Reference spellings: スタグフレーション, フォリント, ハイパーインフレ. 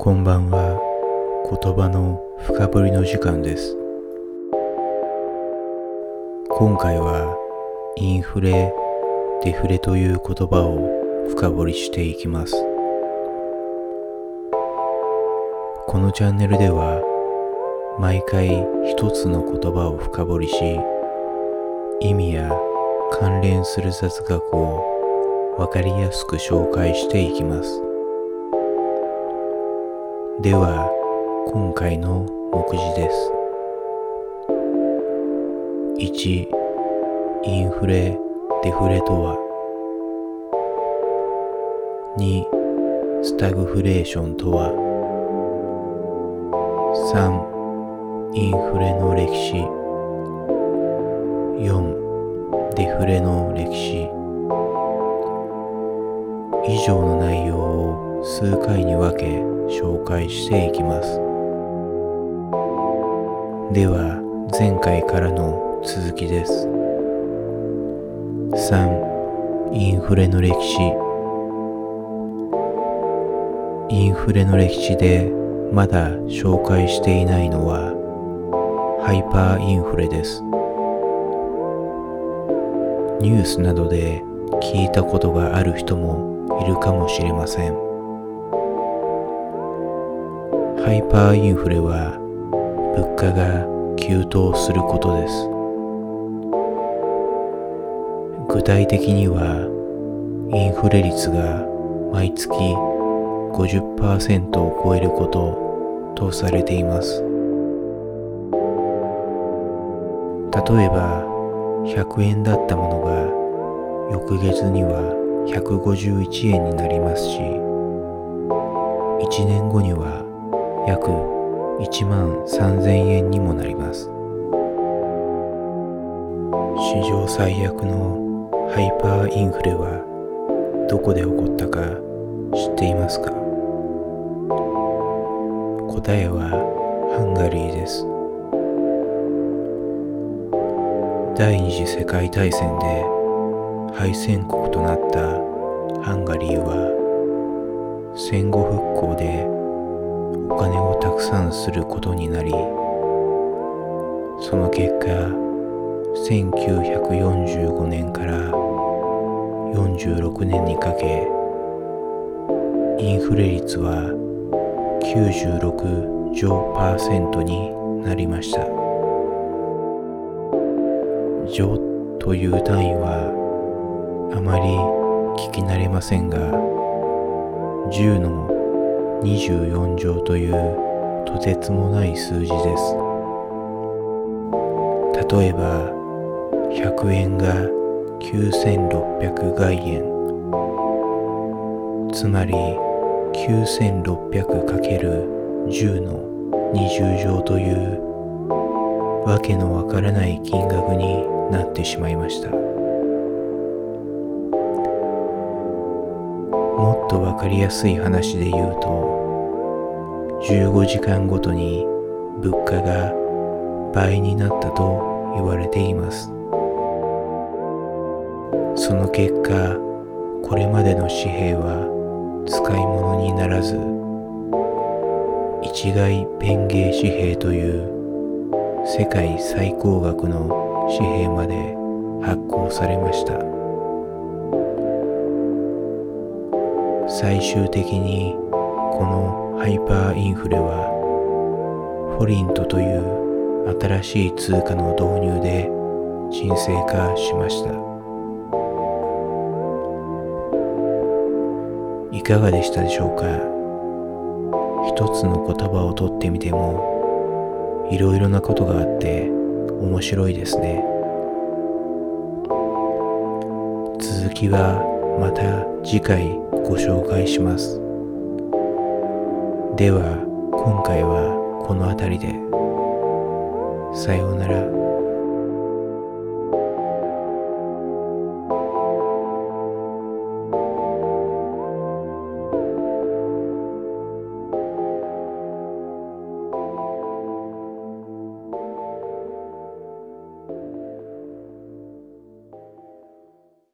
こんばんは。言葉の深掘りの時間です。今回はインフレ、デフレという言葉を深掘りしていきます。このチャンネルでは毎回一つの言葉を深掘りし、意味や関連する雑学をわかりやすく紹介していきます。では今回の目次です。1、インフレ・デフレとは。2、スタグフレーションとは。3、インフレの歴史。4、デフレの歴史。以上の内容を数回に分け紹介していきます。では前回からの続きです。3、インフレの歴史。インフレの歴史でまだ紹介していないのはハイパーインフレです。ニュースなどで聞いたことがある人もいるかもしれません。ハイパーインフレは物価が急騰することです。具体的にはインフレ率が毎月 50% を超えることとされています。例えば100円だったものが翌月には151円になりますし、1年後には約1万3000円にもなります。史上最悪のハイパーインフレはどこで起こったか知っていますか？答えはハンガリーです。第二次世界大戦で敗戦国となったハンガリーは戦後復興でお金をたくさんすることになり、その結果1945年から46年にかけインフレ率は 96% になりました。上という単位はあまり聞き慣れませんが、10の24乗というとてつもない数字です。例えば100円が9600外円、つまり 9600×10 の20乗というわけのわからない金額になってしまいました。もっとわかりやすい話で言うと、15時間ごとに物価が倍になったと言われています。その結果、これまでの紙幣は使い物にならず、一概弁芸紙幣という世界最高額の紙幣まで発行されました。最終的にこのハイパーインフレはフォリントという新しい通貨の導入で沈静化しました。いかがでしたでしょうか？一つの言葉をとってみてもいろいろなことがあって面白いですね。続きはまた次回ご紹介します。では今回はこの辺りで。さようなら。